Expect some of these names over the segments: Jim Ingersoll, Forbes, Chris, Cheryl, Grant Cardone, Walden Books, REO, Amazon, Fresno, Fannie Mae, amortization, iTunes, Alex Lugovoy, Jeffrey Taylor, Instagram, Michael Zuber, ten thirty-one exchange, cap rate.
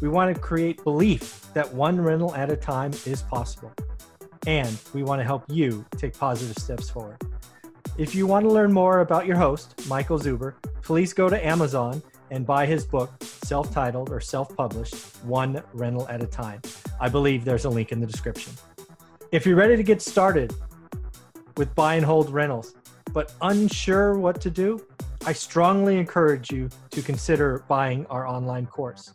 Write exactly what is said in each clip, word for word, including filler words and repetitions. We want to create belief that one rental at a time is possible. And we want to help you take positive steps forward. If you want to learn more about your host, Michael Zuber, please go to Amazon and buy his book, self-titled or self-published, One Rental at a Time. I believe there's a link in the description. If you're ready to get started with buy and hold rentals, but unsure what to do, I strongly encourage you to consider buying our online course.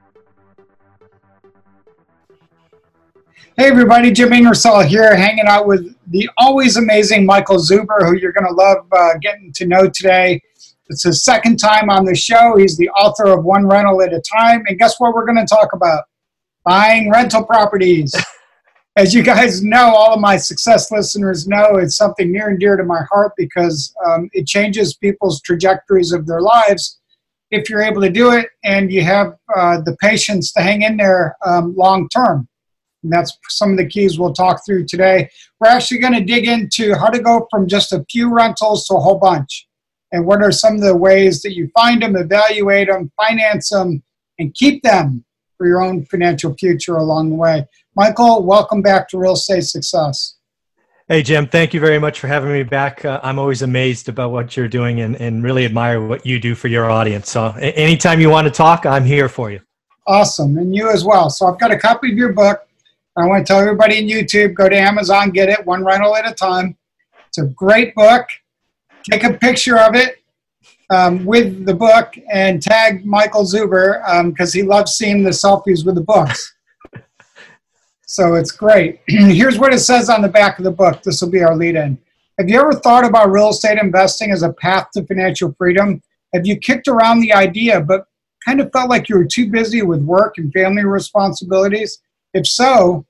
Hey everybody, Jim Ingersoll here, hanging out with the always amazing Michael Zuber, who you're going to love uh, getting to know today. It's his second time on the show. He's the author of One Rental at a Time. And guess what we're going to talk about? Buying rental properties. As you guys know, all of my success listeners know, it's something near and dear to my heart because um, it changes people's trajectories of their lives if you're able to do it and you have uh, the patience to hang in there um, long term. And that's some of the keys we'll talk through today. We're actually going to dig into how to go from just a few rentals to a whole bunch. And what are some of the ways that you find them, evaluate them, finance them, and keep them for your own financial future along the way. Michael, welcome back to Real Estate Success. Hey, Jim. Thank you very much for having me back. Uh, I'm always amazed about what you're doing and, and really admire what you do for your audience. So a- anytime you want to talk, I'm here for you. Awesome. And you as well. So I've got a copy of your book. I want to tell everybody on YouTube, go to Amazon, get it, One Rental at a Time. It's a great book. Take a picture of it um, with the book and tag Michael Zuber because um, he loves seeing the selfies with the books. So it's great. Here's what it says on the back of the book. This will be our lead-in. Have you ever thought about real estate investing as a path to financial freedom? Have you kicked around the idea but kind of felt like you were too busy with work and family responsibilities? If so,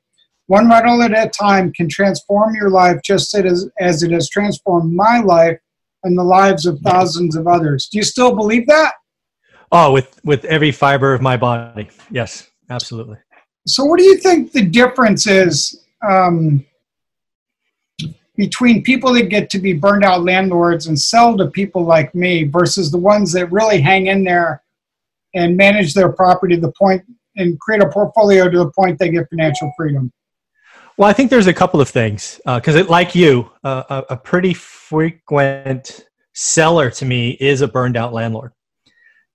One Rental at a Time can transform your life just as it has transformed my life and the lives of thousands of others. Do you still believe that? Oh, with, with every fiber of my body. Yes, absolutely. So what do you think the difference is um, between people that get to be burned out landlords and sell to people like me versus the ones that really hang in there and manage their property to the point and create a portfolio to the point they get financial freedom? Well, I think there's a couple of things because uh, like you, uh, a, a pretty frequent seller to me is a burned out landlord.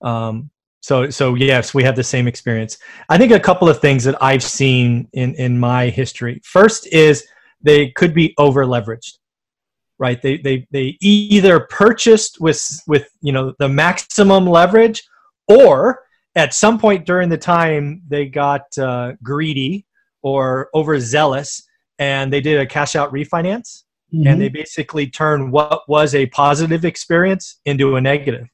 Um, so, so yes, we have the same experience. I think a couple of things that I've seen in, in my history. First is they could be over leveraged, right? They, they, they either purchased with, with, you know, the maximum leverage, or at some point during the time they got uh, greedy or overzealous, and they did a cash out refinance, mm-hmm. and they basically turned what was a positive experience into a negative.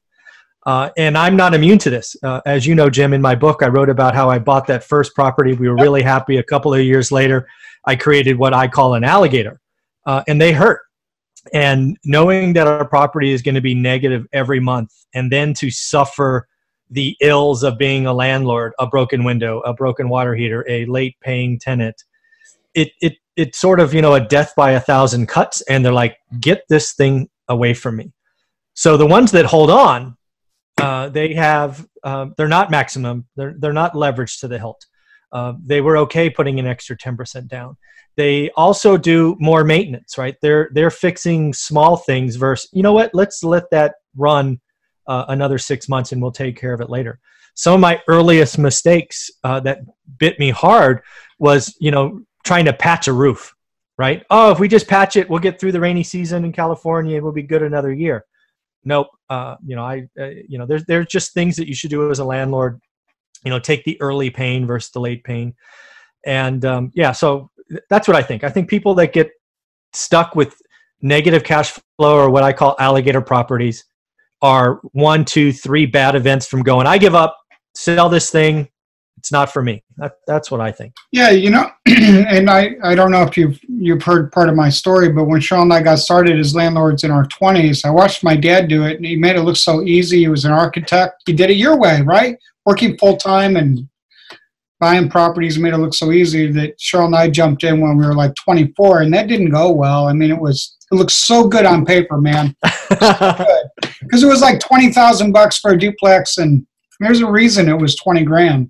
Uh, and I'm not immune to this. Uh, as you know, Jim, in my book, I wrote about how I bought that first property. We were really happy. A couple of years later, I created what I call an alligator, uh, and they hurt. And knowing that our property is going to be negative every month, and then to suffer the ills of being a landlord, a broken window, a broken water heater, a late paying tenant, it it it's sort of, you know, a death by a thousand cuts. And they're like, get this thing away from me. So the ones that hold on, uh, they have, uh, they're not maximum. They're, they're not leveraged to the hilt. Uh, they were okay putting an extra ten percent down. They also do more maintenance, right? They're, they're fixing small things versus, you know what, let's let that run Uh, another six months and we'll take care of it later. Some of my earliest mistakes uh, that bit me hard was, you know, trying to patch a roof, right? Oh, if we just patch it, we'll get through the rainy season in California and we'll be good another year. Nope. Uh, you know, I, uh, you know, there's, there's just things that you should do as a landlord, you know, take the early pain versus the late pain. And um, yeah, so that's what I think. I think people that get stuck with negative cash flow, or what I call alligator properties, are one, two, three bad events from going, I give up, sell this thing. It's not for me. That, that's what I think. Yeah, you know, and I, I don't know if you've you've heard part of my story, but when Cheryl and I got started as landlords in our twenties, I watched my dad do it, and he made it look so easy. He was an architect. He did it your way, right? Working full-time and buying properties made it look so easy that Cheryl and I jumped in when we were like twenty-four, and that didn't go well. I mean, it was it looked so good on paper, man. Because it was like twenty thousand bucks for a duplex, and there's a reason it was twenty grand.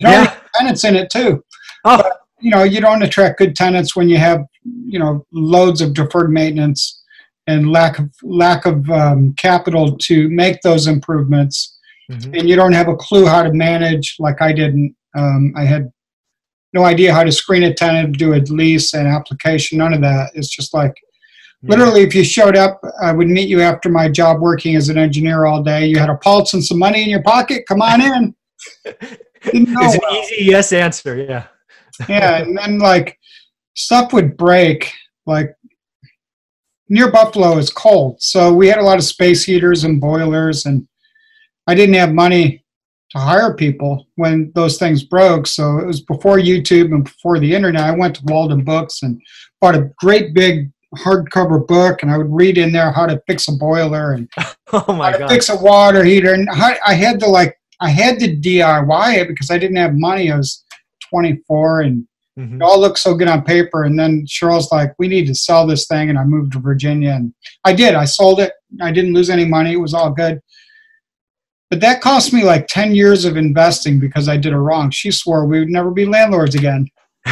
You don't have tenants in it too. Oh. But, you know, you don't attract good tenants when you have, you know, loads of deferred maintenance and lack of lack of um, capital to make those improvements. Mm-hmm. And you don't have a clue how to manage, like I didn't. Um, I had no idea how to screen a tenant, do a lease and application, none of that. It's just like, mm-hmm. literally, if you showed up, I would meet you after my job working as an engineer all day. You had a pulse and some money in your pocket. Come on in. Didn't know it's an well. Easy yes answer, yeah. Yeah, and then like stuff would break. Like near Buffalo is cold, so we had a lot of space heaters and boilers, and I didn't have money to hire people when those things broke. So it was before YouTube and before the internet. I went to Walden Books and bought a great big hardcover book, and I would read in there how to fix a boiler and oh my how God. to fix a water heater, and how, I had to like. I had to D I Y it because I didn't have money. I was twenty-four, and mm-hmm. it all looked so good on paper. And then Cheryl's like, we need to sell this thing. And I moved to Virginia, and I did. I sold it. I didn't lose any money. It was all good. But that cost me like ten years of investing because I did it wrong. She swore we would never be landlords again.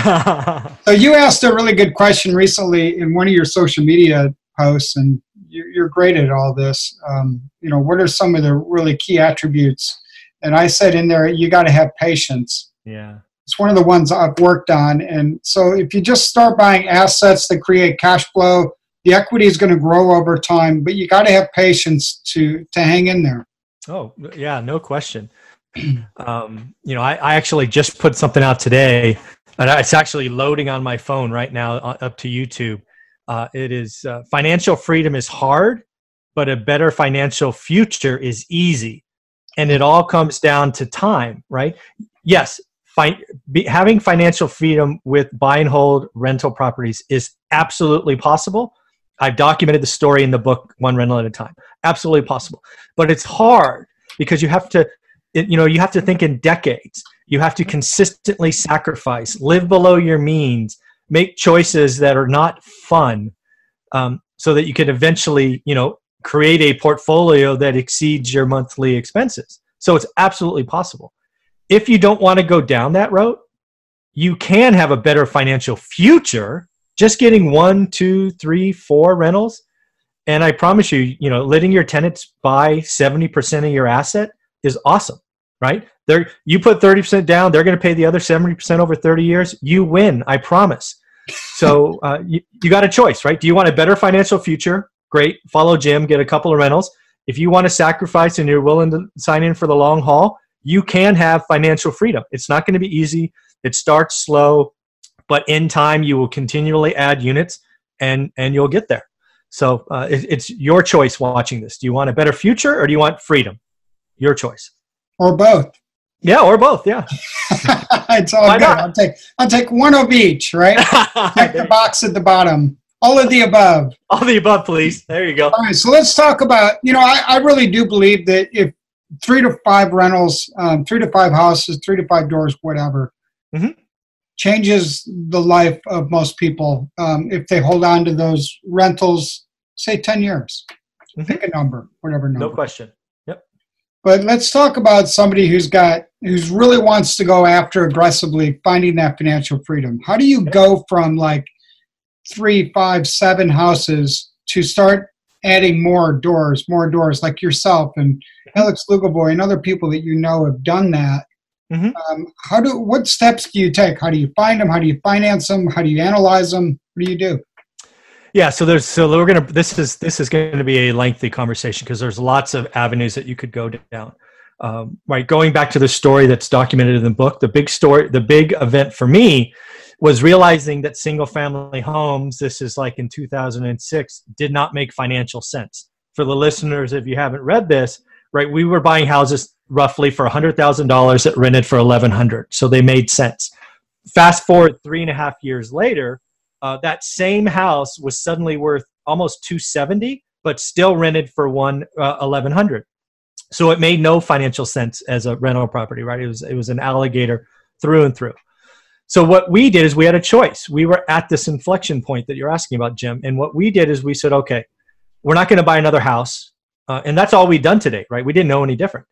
So you asked a really good question recently in one of your social media posts, and you're great at all this. Um, you know, what are some of the really key attributes? And I said in there, you got to have patience. Yeah. It's one of the ones I've worked on. And so if you just start buying assets that create cash flow, the equity is going to grow over time, but you got to have patience to, to hang in there. Oh yeah. No question. um, you know, I, I actually just put something out today, and it's actually loading on my phone right now up to YouTube. Uh, it is uh, financial freedom is hard, but a better financial future is easy. And it all comes down to time, right? Yes, fi- be, having financial freedom with buy and hold rental properties is absolutely possible. I've documented the story in the book, One Rental at a Time. Absolutely possible. But it's hard because you have to, it, you know, you have to think in decades. You have to consistently sacrifice, live below your means, make choices that are not fun, um, so that you can eventually, you know, create a portfolio that exceeds your monthly expenses. So it's absolutely possible. If you don't want to go down that road, you can have a better financial future just getting one, two, three, four rentals. And I promise you, you know, letting your tenants buy seventy percent of your asset is awesome, right? They're, you put thirty percent down, they're going to pay the other seventy percent over thirty years. You win, I promise. So uh, you, you got a choice, right? Do you want a better financial future? Great. Follow Jim, get a couple of rentals. If you want to sacrifice and you're willing to sign in for the long haul, you can have financial freedom. It's not going to be easy. It starts slow, but in time you will continually add units and, and you'll get there. So uh, it, it's your choice watching this. Do you want a better future or do you want freedom? Your choice. Or both. Yeah, or both. Yeah. It's all Why good. Not? I'll take, I'll take one of each, right? Check the box at the bottom. All of the above. All of the above, please. There you go. All right, so let's talk about, you know, I, I really do believe that if three to five rentals, um, three to five houses, three to five doors, whatever, mm-hmm. changes the life of most people um, if they hold on to those rentals, say ten years. Mm-hmm. Pick a number, whatever number. No question. Yep. But let's talk about somebody who's got, who's really wants to go after aggressively finding that financial freedom. How do you okay. go from like, three, five, seven houses to start adding more doors, more doors like yourself and Alex Lugovoy and other people that you know have done that Mm-hmm. Um, how do what steps do you take? How do you find them? How do you finance them? How do you analyze them? What do you do? Yeah, so there's so we're gonna this is this is going to be a lengthy conversation because there's lots of avenues that you could go down. Um, right, going back to the story that's documented in the book, the big story, the big event for me was realizing that single-family homes, this is like in two thousand six, did not make financial sense. For the listeners, if you haven't read this, right, we were buying houses roughly for one hundred thousand dollars that rented for eleven hundred dollars, so they made sense. Fast forward three and a half years later, uh, that same house was suddenly worth almost two hundred seventy dollars, but still rented for one uh, eleven hundred dollars. So it made no financial sense as a rental property, right? It was it was an alligator through and through. So what we did is we had a choice. We were at this inflection point that you're asking about, Jim. And what we did is we said, okay, we're not going to buy another house. Uh, and that's all we've done today, right? We didn't know any different.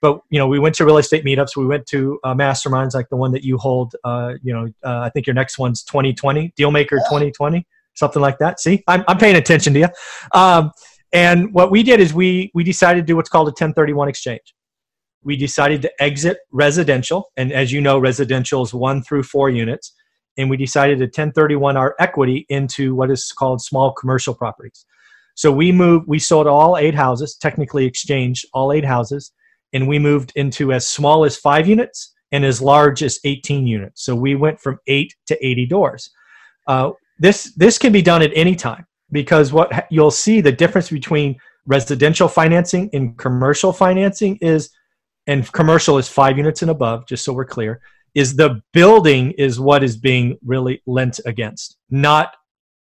But, you know, we went to real estate meetups. We went to uh, masterminds like the one that you hold. Uh, you know, uh, I think your next one's twenty twenty, Dealmaker twenty twenty, something like that. See, I'm I'm paying attention to you. Um, And what we did is we we decided to do what's called a ten thirty-one exchange. We decided to exit residential. And as you know, residential is one through four units. And we decided to ten thirty-one our equity into what is called small commercial properties. So we moved, we sold all eight houses, technically exchanged all eight houses. And we moved into as small as five units and as large as eighteen units. So we went from eight to eighty doors. Uh, this this can be done at any time. Because what you'll see the difference between residential financing and commercial financing is, and commercial is five units and above, just so we're clear, is the building is what is being really lent against. Not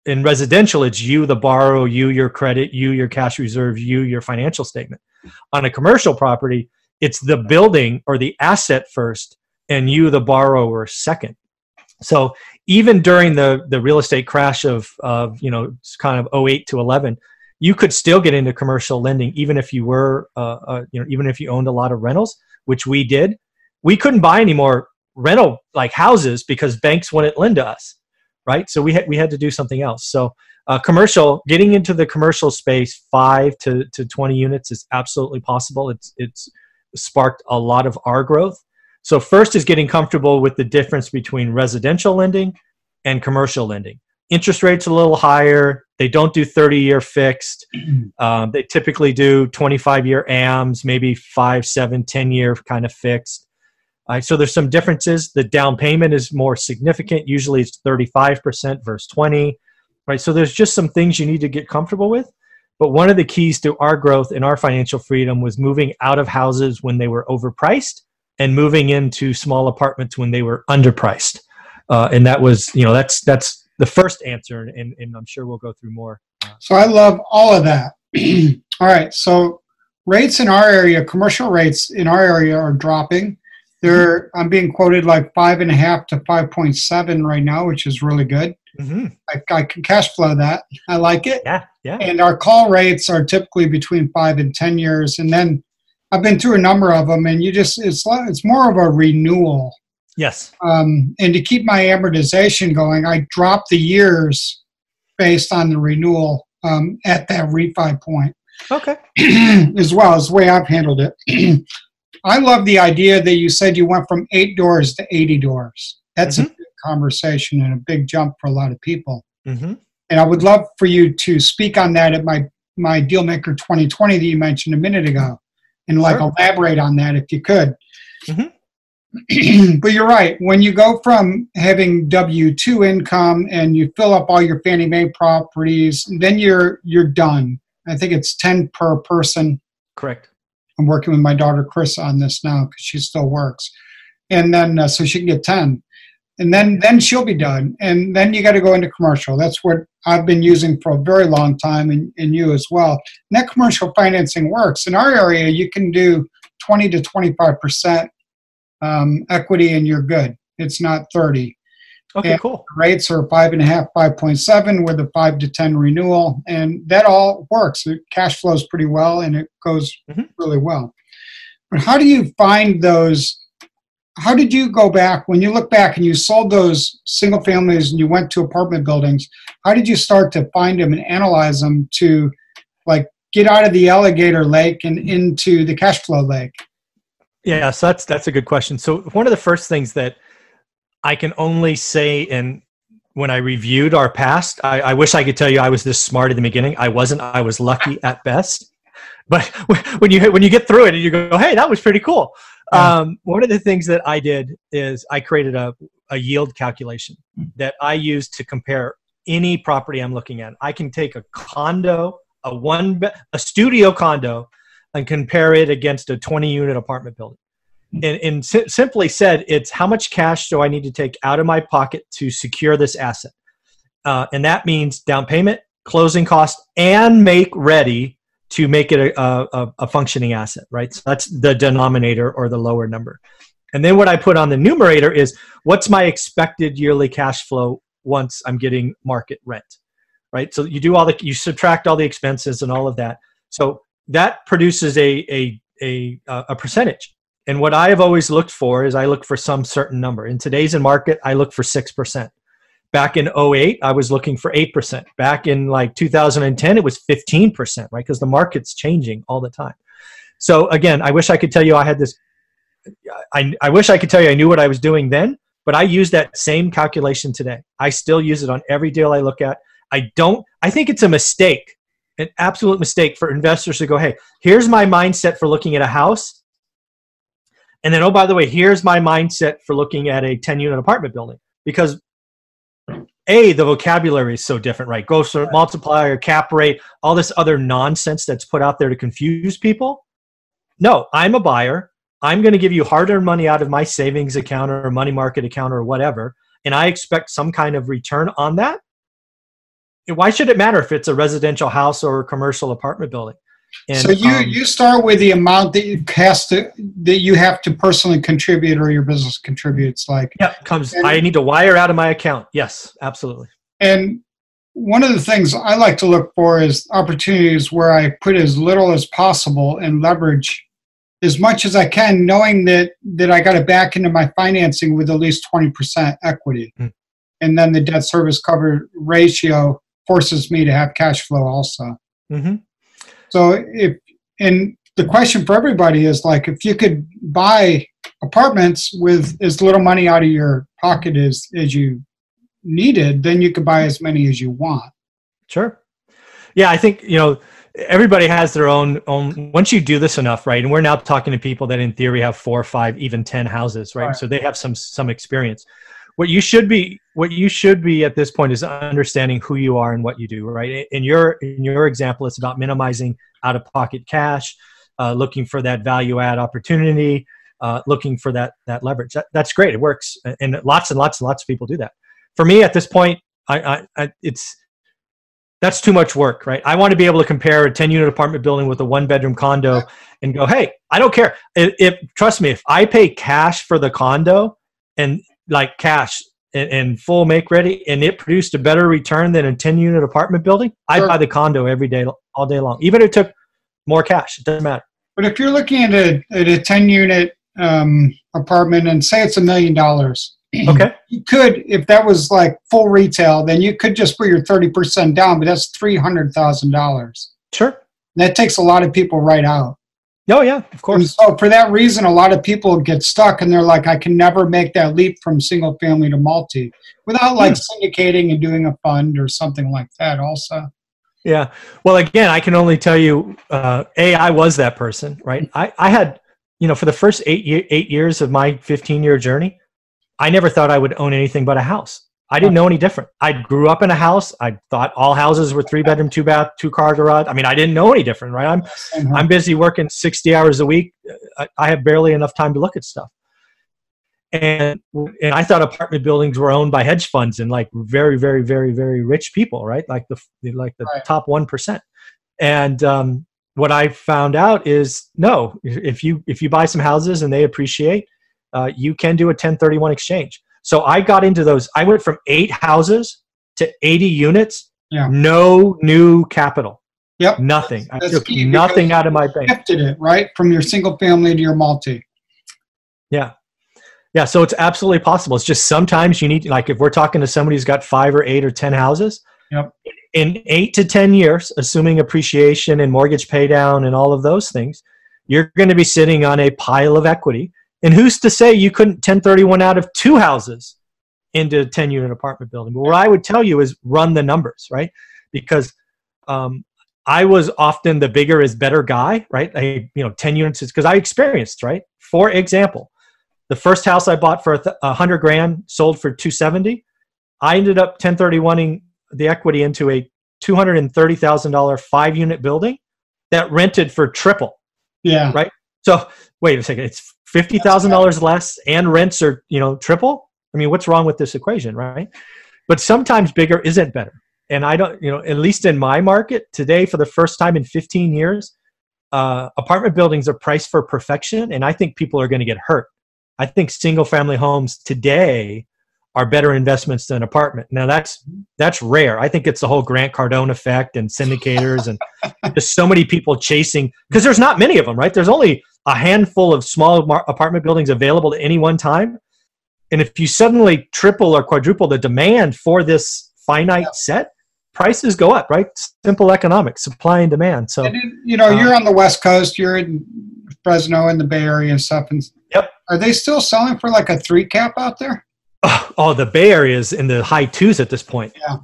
in residential, it's you, the borrower, you, your credit, you, your cash reserve, you, your financial statement. On a commercial property, it's the building or the asset first and you, the borrower, second. So even during the, the real estate crash of, of, you know, kind of oh eight to eleven, you could still get into commercial lending, even if you were, uh, uh, you know, even if you owned a lot of rentals, which we did. We couldn't buy any more rental like houses because banks wouldn't lend to us, right? So we had we had to do something else. So uh, commercial, getting into the commercial space, five to, to twenty units is absolutely possible. It's it's sparked a lot of our growth. So first is getting comfortable with the difference between residential lending and commercial lending. Interest rates are a little higher. They don't do thirty-year fixed. Um, they typically do twenty-five-year A M Ms, maybe five, seven, ten-year kind of fixed. Uh, so there's some differences. The down payment is more significant. Usually it's thirty-five percent versus twenty, right? So there's just some things you need to get comfortable with. But one of the keys to our growth and our financial freedom was moving out of houses when they were overpriced and moving into small apartments when they were underpriced. Uh, and that was, you know, that's that's the first answer, and, and I'm sure we'll go through more. So I love all of that. All right, so rates in our area, commercial rates in our area are dropping. They're, I'm being quoted like five point five to five point seven right now, which is really good. Mm-hmm. I, I can cash flow that. I like it. Yeah, yeah. And our call rates are typically between five and ten years, and then I've been through a number of them, and you just, it's it's more of a renewal. Yes. Um, and to keep my amortization going, I drop the years based on the renewal um, at that refi point. Okay. As well as the way I've handled it. I love the idea that you said you went from eight doors to eighty doors. That's mm-hmm. a big conversation and a big jump for a lot of people. Mm-hmm. And I would love for you to speak on that at my, my Dealmaker twenty twenty that you mentioned a minute ago. And like sure. Elaborate on that if you could. Mm-hmm. But you're right. When you go from having W two income and you fill up all your Fannie Mae properties, then you're you're done. I think it's ten per person. Correct. I'm working with my daughter Chris on this now because she still works, and then uh, so she can get ten, and then then she'll be done, and then you got to go into commercial. That's what I've been using for a very long time, and, and you as well. And that commercial financing works. In our area, you can do twenty to twenty-five percent um, equity and you're good. It's not thirty. Okay, and cool. Rates are five point five, five point seven with a five to ten renewal, and that all works. It cash flows pretty well, and it goes mm-hmm. really well. But how do you find those? How did you go back, when you look back and you sold those single families and you went to apartment buildings, how did you start to find them and analyze them to like get out of the alligator lake and into the cash flow lake? Yeah, so that's that's a good question. So one of the first things that I can only say, and when I reviewed our past, I, I wish I could tell you I was this smart in the beginning. I wasn't. I was lucky at best. But when you when you get through it and you go, hey, that was pretty cool. Um, one of the things that I did is I created a, a yield calculation that I use to compare any property I'm looking at. I can take a condo, a one a studio condo, and compare it against a twenty unit apartment building. And, and si- simply said, it's how much cash do I need to take out of my pocket to secure this asset? Uh, and that means down payment, closing cost, and make ready to make it a, a, a functioning asset, right? So that's the denominator or the lower number. And then what I put on the numerator is what's my expected yearly cash flow once I'm getting market rent, right? So you do all the, you subtract all the expenses and all of that. So that produces a, a, a, a percentage. And what I have always looked for is I look for some certain number. In today's market, I look for six percent. Back in oh eight, I was looking for eight percent. Back in like two thousand ten, it was fifteen percent, right? Because the market's changing all the time. So again, I wish I could tell you I had this, I, I wish I could tell you I knew what I was doing then, but I use that same calculation today. I still use it on every deal I look at. I don't, I think it's a mistake, an absolute mistake for investors to go, hey, here's my mindset for looking at a house. And then, oh, by the way, here's my mindset for looking at a ten unit apartment building, because A, the vocabulary is so different, right? Gross multiplier, cap rate, all this other nonsense that's put out there to confuse people. No, I'm a buyer. I'm going to give you hard-earned money out of my savings account or money market account or whatever, and I expect some kind of return on that. Why should it matter if it's a residential house or a commercial apartment building? And, so you, um, you start with the amount that you has to that you have to personally contribute or your business contributes. Like yeah, comes and, I need to wire out of my account. Yes, absolutely. And one of the things I like to look for is opportunities where I put as little as possible and leverage as much as I can, knowing that that I got to back into my financing with at least twenty percent equity, mm. and then the debt service cover ratio forces me to have cash flow also. Mm-hmm. So if, and the question for everybody is like, if you could buy apartments with as little money out of your pocket as, as you needed, then you could buy as many as you want. Sure. Yeah. I think, you know, everybody has their own, own, once you do this enough, right. And we're now talking to people that in theory have four or five, even ten houses, right? right. So they have some, some experience. What you should be, what you should be at this point is understanding who you are and what you do, right? In your in your example, it's about minimizing out-of-pocket cash, uh, looking for that value-add opportunity, uh, looking for that that leverage. That, that's great. It works, and lots and lots and lots of people do that. For me, at this point, I, I, I it's that's too much work, right? I want to be able to compare a ten-unit apartment building with a one-bedroom condo and go, hey, I don't care. If, if trust me, if I pay cash for the condo and like cash and, and full make ready, and it produced a better return than a ten unit apartment building, I sure. buy the condo every day, all day long. Even if it took more cash, it doesn't matter. But if you're looking at a, at a ten unit um, apartment and say it's a million dollars, okay, you could, if that was like full retail, then you could just put your thirty percent down, but that's three hundred thousand dollars. Sure. And that takes a lot of people right out. Oh, yeah, of course. And so for that reason, a lot of people get stuck and they're like, I can never make that leap from single family to multi without like hmm. syndicating and doing a fund or something like that also. Yeah. Well, again, I can only tell you, uh, A, I was that person, right? I, I had, you know, for the first eight, year, eight years of my fifteen-year journey, I never thought I would own anything but a house. I didn't know any different. I grew up in a house. I thought all houses were three bedroom, two bath, two car garage. I mean, I didn't know any different, right? I'm, mm-hmm. I'm busy working sixty hours a week. I, I have barely enough time to look at stuff. And, and I thought apartment buildings were owned by hedge funds and like very, very, very, very rich people, right? Like the, like the right. top one percent. And, um, what I found out is no, if you, if you buy some houses and they appreciate, uh, you can do a ten thirty-one exchange. So I got into those. I went from eight houses to eighty units, yeah. no new capital. Yep. Nothing. That's, that's I took nothing out of my bank. You shifted it, right? From your single family to your multi. Yeah. Yeah. So it's absolutely possible. It's just sometimes you need, like if we're talking to somebody who's got five or eight or ten houses, yep. in eight to ten years, assuming appreciation and mortgage pay down and all of those things, you're going to be sitting on a pile of equity. And who's to say you couldn't ten thirty-one out of two houses into a ten-unit apartment building? But what I would tell you is run the numbers, right? Because um, I was often the bigger is better guy, right? I, you know, ten units is because I experienced, right? For example, the first house I bought for a hundred grand sold for two seventy. I ended up ten thirty-one-ing the equity into a two hundred thirty thousand dollars five-unit building that rented for triple. Yeah. Right. So wait a second. It's fifty thousand dollars less and rents are, you know, triple. I mean, what's wrong with this equation, right? But sometimes bigger isn't better. And I don't, you know, at least in my market today, for the first time in fifteen years, uh, apartment buildings are priced for perfection. And I think people are going to get hurt. I think single family homes today are better investments than apartment. Now that's, that's rare. I think it's the whole Grant Cardone effect and syndicators and there's so many people chasing because there's not many of them, right? There's only a handful of small mar- apartment buildings available at any one time. And if you suddenly triple or quadruple the demand for this finite set, prices go up, right? Simple economics, supply and demand. So, and it, you know, um, you're on the West Coast, you're in Fresno and the Bay Area and stuff. And yep. Are they still selling for like a three cap out there? Oh, oh, the Bay Area is in the high twos at this point. Yeah.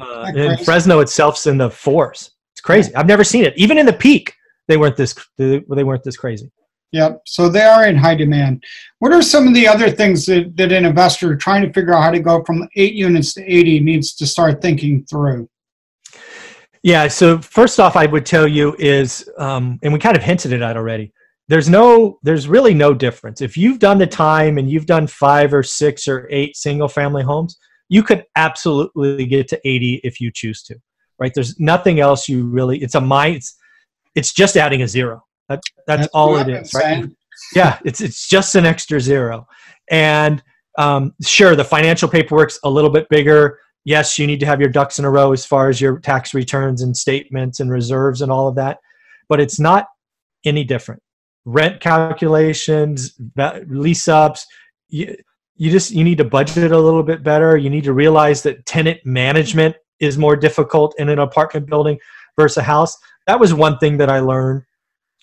Uh, and Fresno itself's in the fours. It's crazy. I've never seen it. Even in the peak, they weren't this, they weren't this crazy. Yep. So they are in high demand. What are some of the other things that, that an investor trying to figure out how to go from eight units to eighty needs to start thinking through? Yeah. So first off, I would tell you is, um, and we kind of hinted at it already, there's no, there's really no difference. If you've done the time and you've done five or six or eight single family homes, you could absolutely get to eighty if you choose to, right? There's nothing else you really, it's a mind, it's, it's just adding a zero. That, that's, that's all it is, right? Yeah, it's it's just an extra zero. And um, sure, the financial paperwork's a little bit bigger. Yes, you need to have your ducks in a row as far as your tax returns and statements and reserves and all of that, but it's not any different. Rent calculations, lease ups, you, you just you need to budget a little bit better. You need to realize that tenant management is more difficult in an apartment building versus a house. That was one thing that I learned.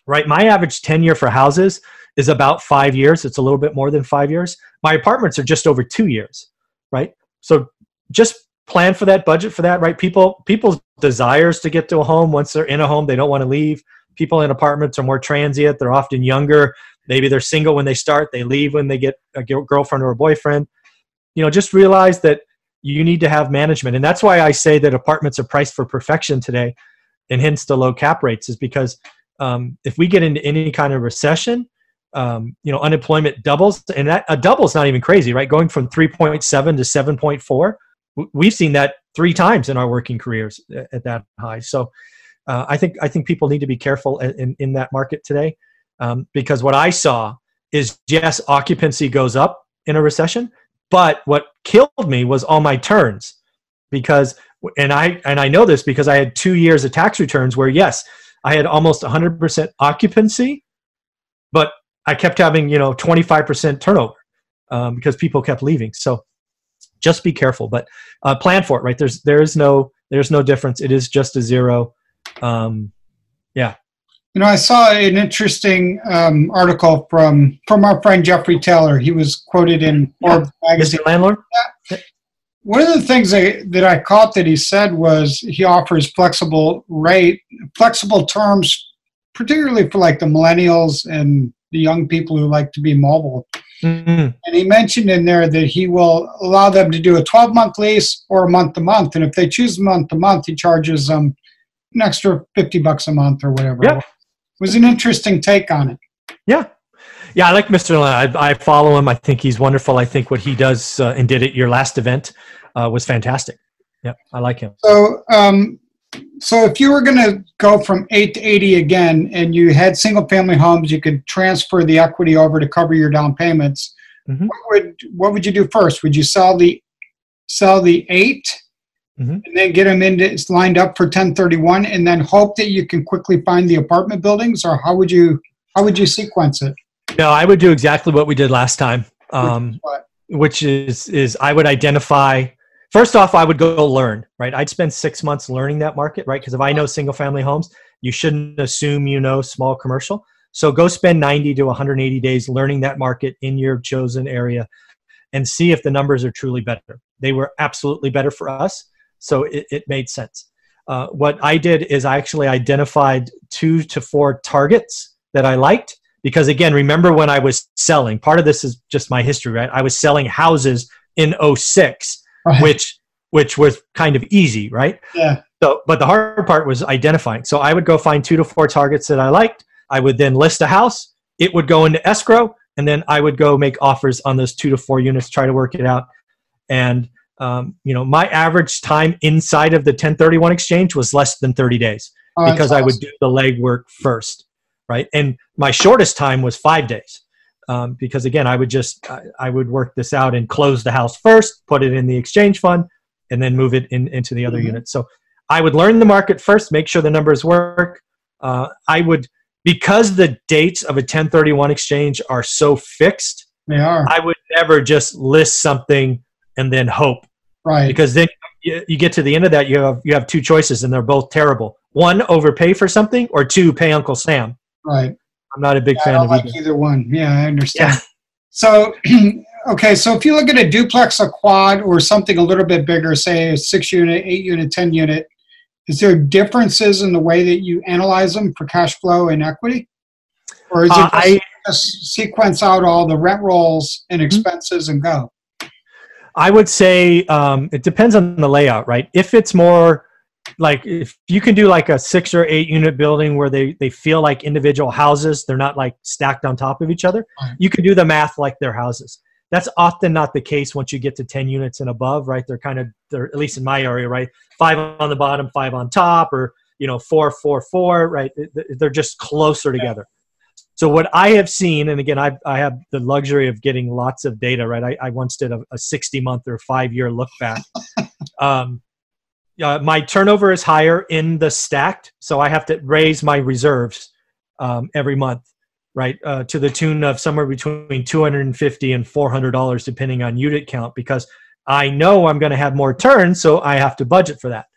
Right, my average tenure for houses is about five years. It's a little bit more than five years. My apartments are just over two years, right? So just plan for that, budget for that, right? People, people's desires to get to a home, once they're in a home, they don't want to leave. People in apartments are more transient. They're often younger. Maybe they're single when they start. They leave when they get a girlfriend or a boyfriend. You know, just realize that you need to have management. And that's why I say that apartments are priced for perfection today, and hence the low cap rates, is because Um, if we get into any kind of recession, um, you know, unemployment doubles, and that a double is not even crazy, right? Going from three point seven to seven point four, w- we've seen that three times in our working careers at that high. So uh, I think I think people need to be careful in, in that market today, um, because what I saw is, yes, occupancy goes up in a recession, but what killed me was all my turns, because and I and I know this because I had two years of tax returns where yes. I had almost one hundred percent occupancy, but I kept having, you know, twenty-five percent turnover um, because people kept leaving. So just be careful, but uh, plan for it, right? There's, there is no, there's no difference. It is just a zero. Um, yeah. You know, I saw an interesting um, article from, from our friend Jeffrey Taylor. He was quoted in Forbes yeah. magazine. Mister Landlord? Yeah. One of the things that, that I caught that he said was he offers flexible rate, flexible terms, particularly for like the millennials and the young people who like to be mobile. Mm-hmm. And he mentioned in there that he will allow them to do a twelve-month lease or a month-to-month. And if they choose month-to-month, he charges them an extra fifty bucks a month or whatever. Yep. It was an interesting take on it. Yeah. Yeah, I like Mister Lynn. I, I follow him. I think he's wonderful. I think what he does uh, and did at your last event uh, was fantastic. Yeah, I like him. So, um, so if you were going to go from eight to eighty again, and you had single-family homes, you could transfer the equity over to cover your down payments. Mm-hmm. What would what would you do first? Would you sell the sell the eight, mm-hmm. and then get them into lined up for ten thirty-one, and then hope that you can quickly find the apartment buildings, or how would you how would you sequence it? No, I would do exactly what we did last time, um, which is is I would identify, first off, I would go learn, right? I'd spend six months learning that market, right? Because if I know single family homes, you shouldn't assume you know small commercial. So go spend ninety to one hundred eighty days learning that market in your chosen area and see if the numbers are truly better. They were absolutely better for us, so it, it made sense. Uh, what I did is I actually identified two to four targets that I liked because, again, remember when I was selling, part of this is just my history, right? I was selling houses in oh six, right. which which was kind of easy, right? Yeah. So, but the hard part was identifying. So I would go find two to four targets that I liked. I would then list a house. It would go into escrow, and then I would go make offers on those two to four units, try to work it out. And um, you know, my average time inside of the ten thirty-one exchange was less than thirty days oh, because I would do the legwork first, right? And my shortest time was five days um, because, again, I would just I, I would work this out and close the house first, put it in the exchange fund, and then move it in, into the other mm-hmm. unit. So I would learn the market first, make sure the numbers work. Uh, I would. Because the dates of a ten thirty-one exchange are so fixed, they are. I would never just list something and then hope. Right. Because then you, you get to the end of that, you have you have two choices, and they're both terrible. One, overpay for something, or two, pay Uncle Sam. Right. I'm not a big yeah, fan I don't of like either. either one. Yeah, I understand. Yeah. So, okay, so if you look at a duplex, a quad, or something a little bit bigger, say a six-unit, eight-unit, ten-unit, is there differences in the way that you analyze them for cash flow and equity? Or is it uh, I, just sequence out all the rent rolls and expenses and go? I would say um, it depends on the layout, right? If it's more like, if you can do like a six or eight unit building where they, they feel like individual houses, they're not like stacked on top of each other, right. You can do the math like they're houses. That's often not the case once you get to ten units and above, right? They're kind of, they're at least in my area, right? Five on the bottom, five on top, or, you know, four, four, four, right? They're just closer together. So what I have seen, and again, I've, I have the luxury of getting lots of data, right? I, I once did a sixty-month or five-year look back. um, uh, my turnover is higher in the stacked, so I have to raise my reserves um, every month. Right, uh, to the tune of somewhere between two hundred fifty dollars and four hundred dollars, depending on unit count, because I know I'm going to have more turns, so I have to budget for that.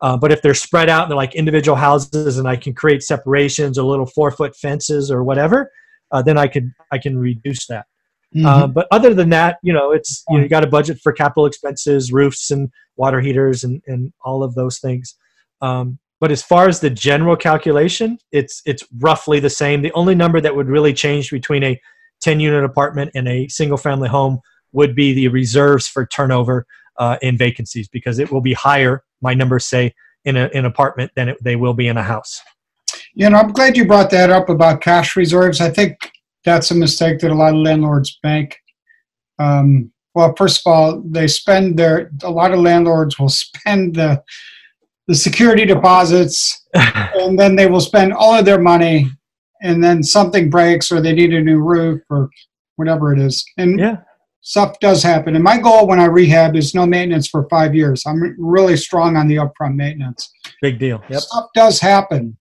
Uh, but if they're spread out and they're like individual houses, and I can create separations or little four-foot fences or whatever, uh, then I can I can reduce that. Mm-hmm. uh, but other than that, you know, it's you know, you got to budget for capital expenses, roofs, and water heaters, and and all of those things. Um, But as far as the general calculation, it's it's roughly the same. The only number that would really change between a ten-unit apartment and a single-family home would be the reserves for turnover uh, in vacancies, because it will be higher, my numbers say, in a, an apartment than it, they will be in a house. You know, I'm glad you brought that up about cash reserves. I think that's a mistake that a lot of landlords make. Um, well, first of all, they spend their – a lot of landlords will spend the – the security deposits, and then they will spend all of their money, and then something breaks or they need a new roof or whatever it is. And yeah. Stuff does happen. And my goal when I rehab is no maintenance for five years. I'm really strong on the upfront maintenance. Big deal. Yep. Stuff does happen,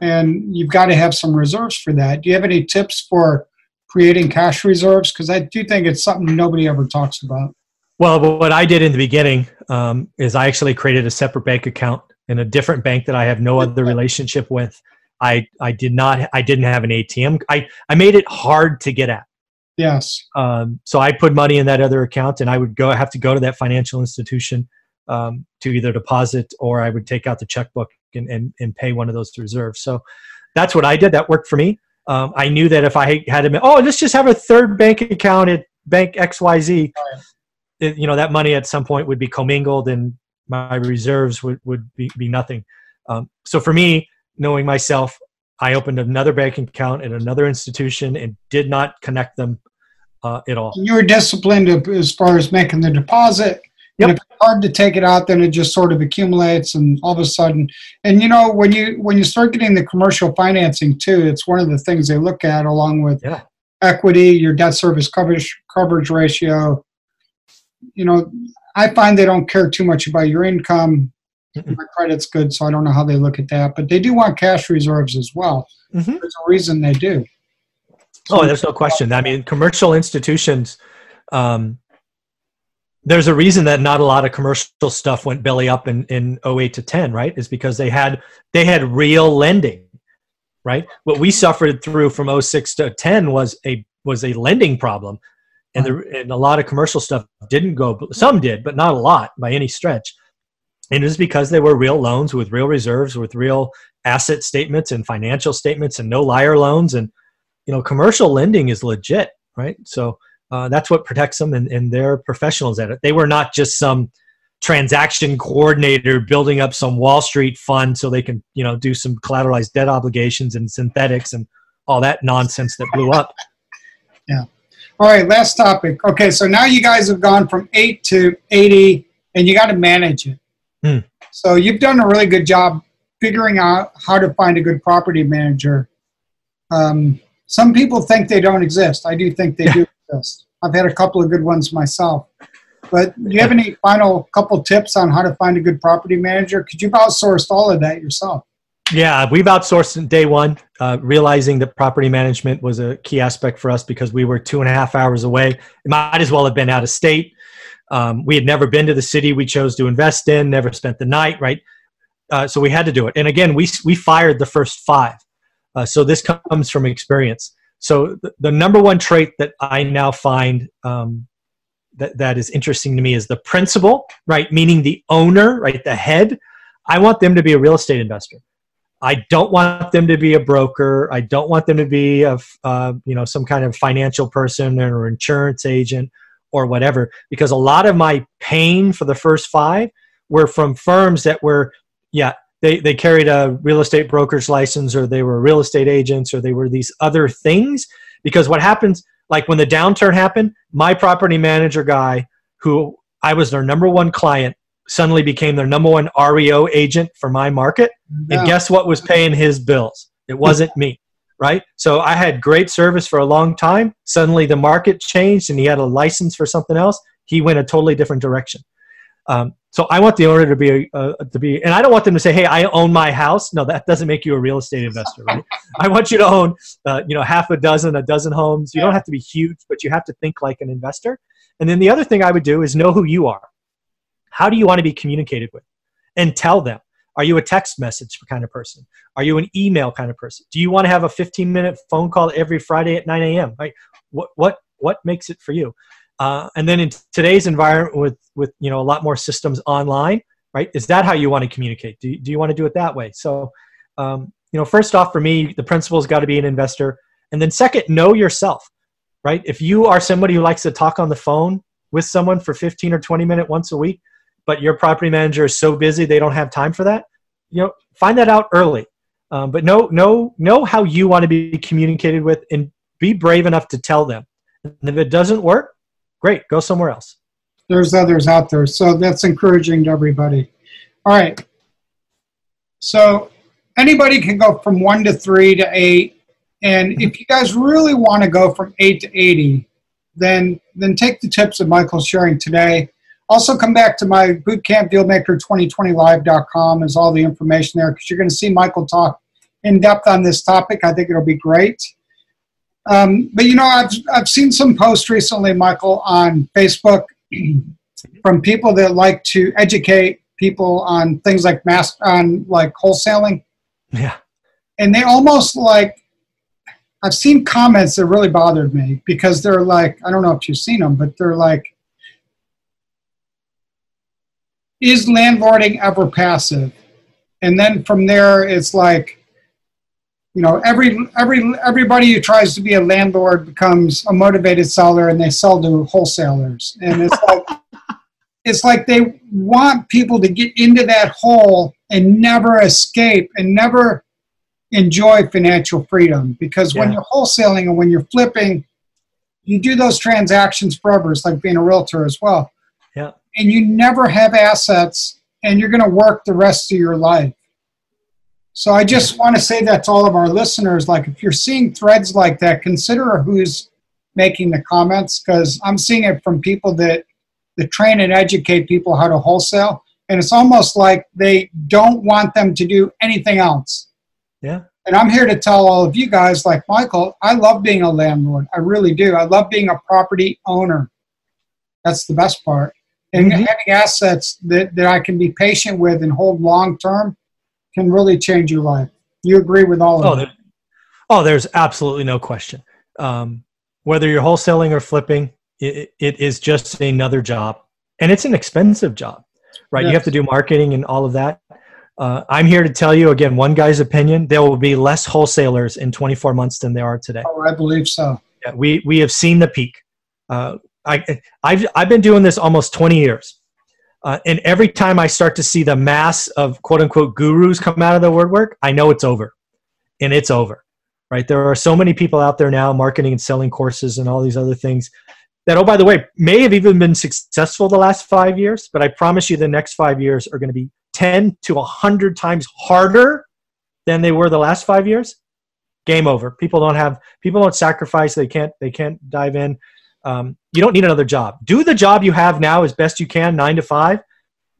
and you've got to have some reserves for that. Do you have any tips for creating cash reserves? Because I do think it's something nobody ever talks about. Well, what I did in the beginning um, is I actually created a separate bank account in a different bank that I have no other relationship with. I, I did not, I didn't have an A T M. I, I made it hard to get at. Yes. Um, so I put money in that other account, and I would go, have to go to that financial institution um, to either deposit, or I would take out the checkbook and, and, and pay one of those to reserve. So that's what I did. That worked for me. Um, I knew that if I had to, oh, let's just have a third bank account at bank X Y Z. It, you know, that money at some point would be commingled, and my reserves would, would be, be nothing. Um, so for me, knowing myself, I opened another bank account at another institution and did not connect them uh, at all. You were disciplined as far as making the deposit. Yep. And if it's hard to take it out, then it just sort of accumulates, and all of a sudden. And, you know, when you when you start getting the commercial financing, too, it's one of the things they look at, along with yeah. equity, your debt service coverage coverage ratio. You know, I find they don't care too much about your income. Mm-mm. My credit's good, so I don't know how they look at that. But they do want cash reserves as well. Mm-hmm. There's a reason they do. So oh, there's no question. I mean, commercial institutions, um, there's a reason that not a lot of commercial stuff went belly up in, in oh eight to ten, right? Is because they had they had real lending. right? What we suffered through from oh six to ten was a was a lending problem, and there, and a lot of commercial stuff didn't go. Some did, but not a lot by any stretch. And it was because they were real loans with real reserves, with real asset statements and financial statements, and no liar loans. And you know, commercial lending is legit, right? So uh, that's what protects them, and, and they're professionals at it. They were not just some transaction coordinator building up some Wall Street fund so they can, you know, do some collateralized debt obligations and synthetics and all that nonsense that blew up. Yeah. All right, last topic. Okay, so now you guys have gone from eight to eighty, and you got to manage it. Hmm. So you've done a really good job figuring out how to find a good property manager. Um, some people think they don't exist. I do think they do exist. I've had a couple of good ones myself. But do you have any final couple tips on how to find a good property manager? Because you've outsourced all of that yourself. Yeah, we've outsourced in day one, uh, realizing that property management was a key aspect for us because we were two and a half hours away. It might as well have been out of state. Um, we had never been to the city we chose to invest in, never spent the night, right? Uh, so we had to do it. And again, we we fired the first five. Uh, so this comes from experience. So th- the number one trait that I now find um, that, that is interesting to me is the principal, right? Meaning the owner, right? The head. I want them to be a real estate investor. I don't want them to be a broker. I don't want them to be a, uh, you know, some kind of financial person or insurance agent or whatever, because a lot of my pain for the first five were from firms that were, yeah, they, they carried a real estate broker's license, or they were real estate agents, or they were these other things. Because what happens, like when the downturn happened, my property manager guy, who I was their number one client, suddenly became their number one R E O agent for my market. Yeah. And guess what was paying his bills? It wasn't me, right? So I had great service for a long time. Suddenly the market changed and he had a license for something else. He went a totally different direction. Um, so I want the owner to be, uh, to be, and I don't want them to say, hey, I own my house. No, that doesn't make you a real estate investor, right? I want you to own, uh, you know, half a dozen, a dozen homes. You don't have to be huge, but you have to think like an investor. And then the other thing I would do is know who you are. How do you want to be communicated with? And tell them, are you a text message kind of person? Are you an email kind of person? Do you want to have a fifteen minute phone call every Friday at nine a.m.? Right? What, what, what makes it for you? Uh, and then in today's environment with, with, you know, a lot more systems online, right? Is that how you want to communicate? Do you, do you want to do it that way? So, um, you know, first off for me, the principal's got to be an investor. And then second, know yourself, right? If you are somebody who likes to talk on the phone with someone for fifteen or twenty minutes once a week, but your property manager is so busy they don't have time for that, you know, find that out early. Um, but know, know, know how you want to be communicated with, and be brave enough to tell them. And if it doesn't work, great, go somewhere else. There's others out there, so that's encouraging to everybody. All right. So anybody can go from one to three to eight, and if you guys really want to go from eight to eighty, then then take the tips that Michael's sharing today. Also, come back to my Bootcamp Dealmaker twenty twenty live dot com is all the information there, because you're going to see Michael talk in depth on this topic. I think it'll be great. Um, but, you know, I've, I've seen some posts recently, Michael, on Facebook from people that like to educate people on things like mass, on like wholesaling. Yeah. And they almost like, I've seen comments that really bothered me, because they're like, I don't know if you've seen them, but they're like, is landlording ever passive? And then from there, it's like, you know, every every everybody who tries to be a landlord becomes a motivated seller, and they sell to wholesalers. And it's like it's like they want people to get into that hole and never escape and never enjoy financial freedom. Because yeah. when you're wholesaling and when you're flipping, you do those transactions forever. It's like being a realtor as well. Yeah. And you never have assets, and you're going to work the rest of your life. So I just want to say that to all of our listeners, like if you're seeing threads like that, consider who's making the comments, because I'm seeing it from people that, that train and educate people how to wholesale. And it's almost like they don't want them to do anything else. Yeah. And I'm here to tell all of you guys, like Michael, I love being a landlord. I really do. I love being a property owner. That's the best part. And mm-hmm. having assets that, that I can be patient with and hold long-term can really change your life. You agree with all of oh, that? Oh, there's absolutely no question. Um, whether you're wholesaling or flipping, it, it is just another job, and it's an expensive job, right? Yes. You have to do marketing and all of that. Uh, I'm here to tell you, again, one guy's opinion, there will be less wholesalers in twenty-four months than there are today. Oh, I believe so. Yeah, we, we have seen the peak. Uh, I, I've, I've been doing this almost twenty years. Uh, and every time I start to see the mass of quote unquote gurus come out of the woodwork, I know it's over, and it's over, right? There are so many people out there now, marketing and selling courses and all these other things that, oh, by the way, may have even been successful the last five years, but I promise you the next five years are going to be ten to one hundred times harder than they were the last five years. Game over. People don't have, people don't sacrifice. They can't, they can't dive in. Um, you don't need another job. Do the job you have now as best you can, nine to five.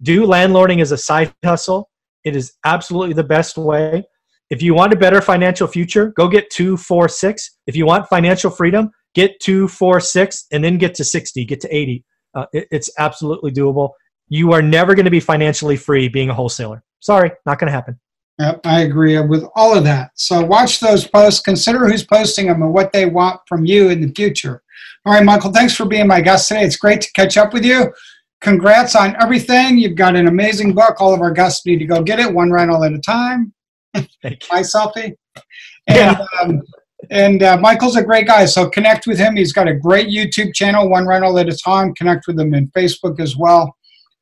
Do landlording as a side hustle. It is absolutely the best way. If you want a better financial future, go get two, four, six. If you want financial freedom, get two, four, six, and then get to sixty, get to eighty. Uh, it, it's absolutely doable. You are never going to be financially free being a wholesaler. Sorry, not going to happen. Yep, I agree with all of that. So watch those posts. Consider who's posting them and what they want from you in the future. All right, Michael, thanks for being my guest today. It's great to catch up with you. Congrats on everything. You've got an amazing book. All of our guests need to go get it, one rental at a time. Thank you. My selfie. And, yeah. um, and uh, Michael's a great guy, so connect with him. He's got a great YouTube channel, One Rental at a Time. Connect with him in Facebook as well.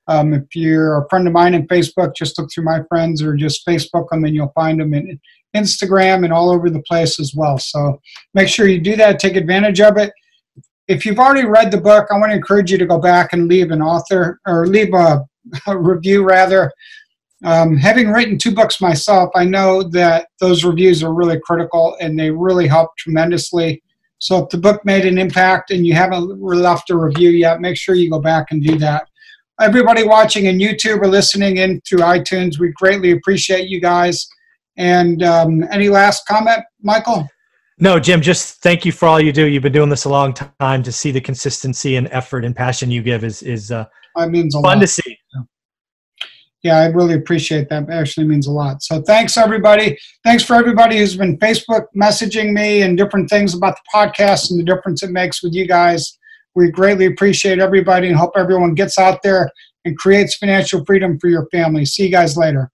Um, if you're a friend of mine in Facebook, just look through my friends or just Facebook them, and you'll find them in Instagram and all over the place as well. So make sure you do that. Take advantage of it. If you've already read the book, I want to encourage you to go back and leave an author or leave a, a review rather. Um, having written two books myself, I know that those reviews are really critical and they really help tremendously. So if the book made an impact and you haven't left a review yet, make sure you go back and do that. Everybody watching in YouTube or listening in through iTunes, we greatly appreciate you guys. And um, any last comment, Michael? No, Jim, just thank you for all you do. You've been doing this a long time. To see the consistency and effort and passion you give is, is uh, means a fun lot. To see. Yeah, I really appreciate that. It actually means a lot. So thanks, everybody. Thanks for everybody who's been Facebook messaging me and different things about the podcast and the difference it makes with you guys. We greatly appreciate everybody and hope everyone gets out there and creates financial freedom for your family. See you guys later.